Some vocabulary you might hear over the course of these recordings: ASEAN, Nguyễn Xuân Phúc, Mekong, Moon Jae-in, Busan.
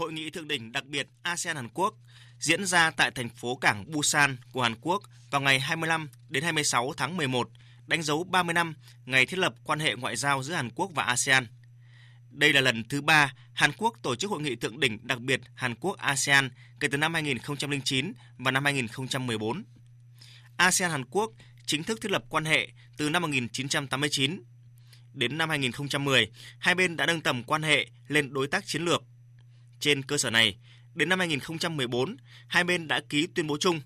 Hội nghị thượng đỉnh đặc biệt ASEAN Hàn Quốc diễn ra tại thành phố cảng Busan của Hàn Quốc vào ngày 25 đến 26 tháng 11, đánh dấu 30 năm ngày thiết lập quan hệ ngoại giao giữa Hàn Quốc và ASEAN. Đây là lần thứ 3 Hàn Quốc tổ chức hội nghị thượng đỉnh đặc biệt Hàn Quốc-ASEAN kể từ năm 2009 và năm 2014. ASEAN-Hàn Quốc chính thức thiết lập quan hệ từ năm 1989. Đến năm 2010, hai bên đã nâng tầm quan hệ lên đối tác chiến lược. Trên cơ sở này, đến năm 2014, hai bên đã ký tuyên bố chung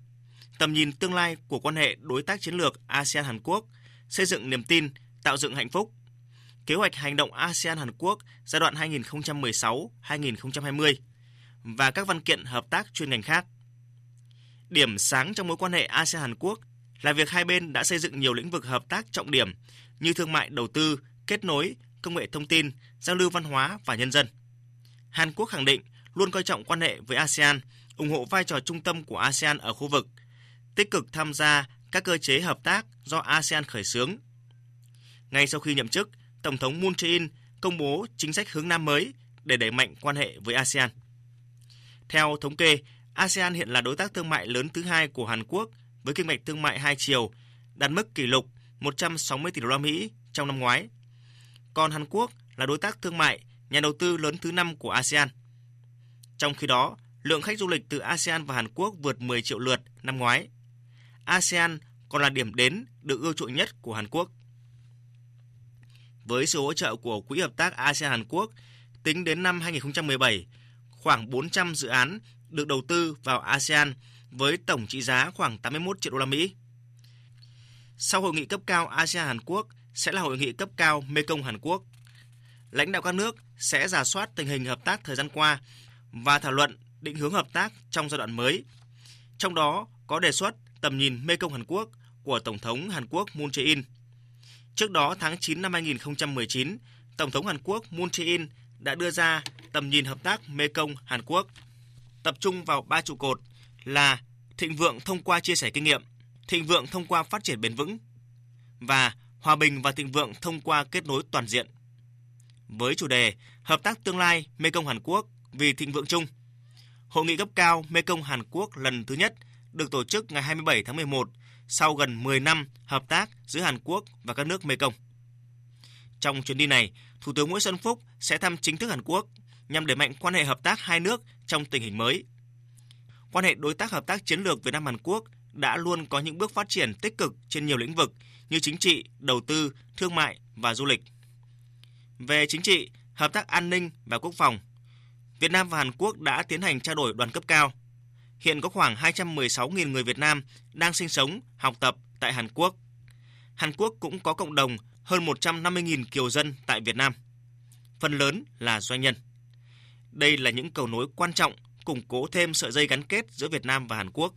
tầm nhìn tương lai của quan hệ đối tác chiến lược ASEAN-Hàn Quốc, xây dựng niềm tin, tạo dựng hạnh phúc. Kế hoạch hành động ASEAN-Hàn Quốc giai đoạn 2016-2020 và các văn kiện hợp tác chuyên ngành khác. Điểm sáng trong mối quan hệ ASEAN-Hàn Quốc là việc hai bên đã xây dựng nhiều lĩnh vực hợp tác trọng điểm như thương mại đầu tư, kết nối, công nghệ thông tin, giao lưu văn hóa và nhân dân. Hàn Quốc khẳng định luôn coi trọng quan hệ với ASEAN, ủng hộ vai trò trung tâm của ASEAN ở khu vực, tích cực tham gia các cơ chế hợp tác do ASEAN khởi xướng. Ngay sau khi nhậm chức, Tổng thống Moon Jae-in công bố chính sách hướng Nam mới để đẩy mạnh quan hệ với ASEAN. Theo thống kê, ASEAN hiện là đối tác thương mại lớn thứ hai của Hàn Quốc với kim ngạch thương mại hai chiều đạt mức kỷ lục 160 tỷ đô la Mỹ trong năm ngoái. Còn Hàn Quốc là đối tác thương mại, nhà đầu tư lớn thứ 5 của ASEAN. Trong khi đó, lượng khách du lịch từ ASEAN và Hàn Quốc vượt 10 triệu lượt năm ngoái. ASEAN còn là điểm đến được ưa chuộng nhất của Hàn Quốc. Với sự hỗ trợ của Quỹ Hợp tác ASEAN-Hàn Quốc, tính đến năm 2017, khoảng 400 dự án được đầu tư vào ASEAN với tổng trị giá khoảng 81 triệu đô la Mỹ. Sau hội nghị cấp cao ASEAN-Hàn Quốc sẽ là hội nghị cấp cao Mekong-Hàn Quốc. Lãnh đạo các nước sẽ rà soát tình hình hợp tác thời gian qua và thảo luận định hướng hợp tác trong giai đoạn mới. Trong đó có đề xuất tầm nhìn Mekong-Hàn Quốc của Tổng thống Hàn Quốc Moon Jae-in. Trước đó, tháng 9 năm 2019, Tổng thống Hàn Quốc Moon Jae-in đã đưa ra tầm nhìn hợp tác Mekong-Hàn Quốc, tập trung vào 3 trụ cột là thịnh vượng thông qua chia sẻ kinh nghiệm, thịnh vượng thông qua phát triển bền vững và hòa bình và thịnh vượng thông qua kết nối toàn diện. Với chủ đề Hợp tác tương lai Mekong-Hàn Quốc vì thịnh vượng chung, Hội nghị cấp cao Mekong-Hàn Quốc lần thứ nhất được tổ chức ngày 27 tháng 11 sau gần 10 năm hợp tác giữa Hàn Quốc và các nước Mekong. Trong chuyến đi này, Thủ tướng Nguyễn Xuân Phúc sẽ thăm chính thức Hàn Quốc nhằm đẩy mạnh quan hệ hợp tác hai nước trong tình hình mới. Quan hệ đối tác hợp tác chiến lược Việt Nam-Hàn Quốc đã luôn có những bước phát triển tích cực trên nhiều lĩnh vực như chính trị, đầu tư, thương mại và du lịch. Về chính trị, hợp tác an ninh và quốc phòng, Việt Nam và Hàn Quốc đã tiến hành trao đổi đoàn cấp cao. Hiện có khoảng 216.000 người Việt Nam đang sinh sống, học tập tại Hàn Quốc. Hàn Quốc cũng có cộng đồng hơn 150.000 kiều dân tại Việt Nam, phần lớn là doanh nhân. Đây là những cầu nối quan trọng củng cố thêm sợi dây gắn kết giữa Việt Nam và Hàn Quốc.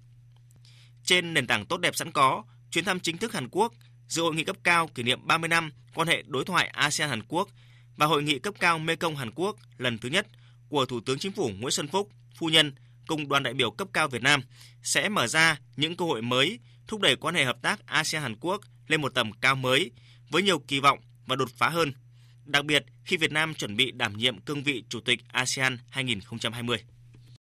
Trên nền tảng tốt đẹp sẵn có, chuyến thăm chính thức Hàn Quốc dự hội nghị cấp cao kỷ niệm 30 năm quan hệ đối thoại ASEAN-Hàn Quốc và hội nghị cấp cao Mekong-Hàn Quốc lần thứ nhất của Thủ tướng Chính phủ Nguyễn Xuân Phúc, phu nhân cùng đoàn đại biểu cấp cao Việt Nam sẽ mở ra những cơ hội mới, thúc đẩy quan hệ hợp tác ASEAN-Hàn Quốc lên một tầm cao mới với nhiều kỳ vọng và đột phá hơn, đặc biệt khi Việt Nam chuẩn bị đảm nhiệm cương vị Chủ tịch ASEAN 2020.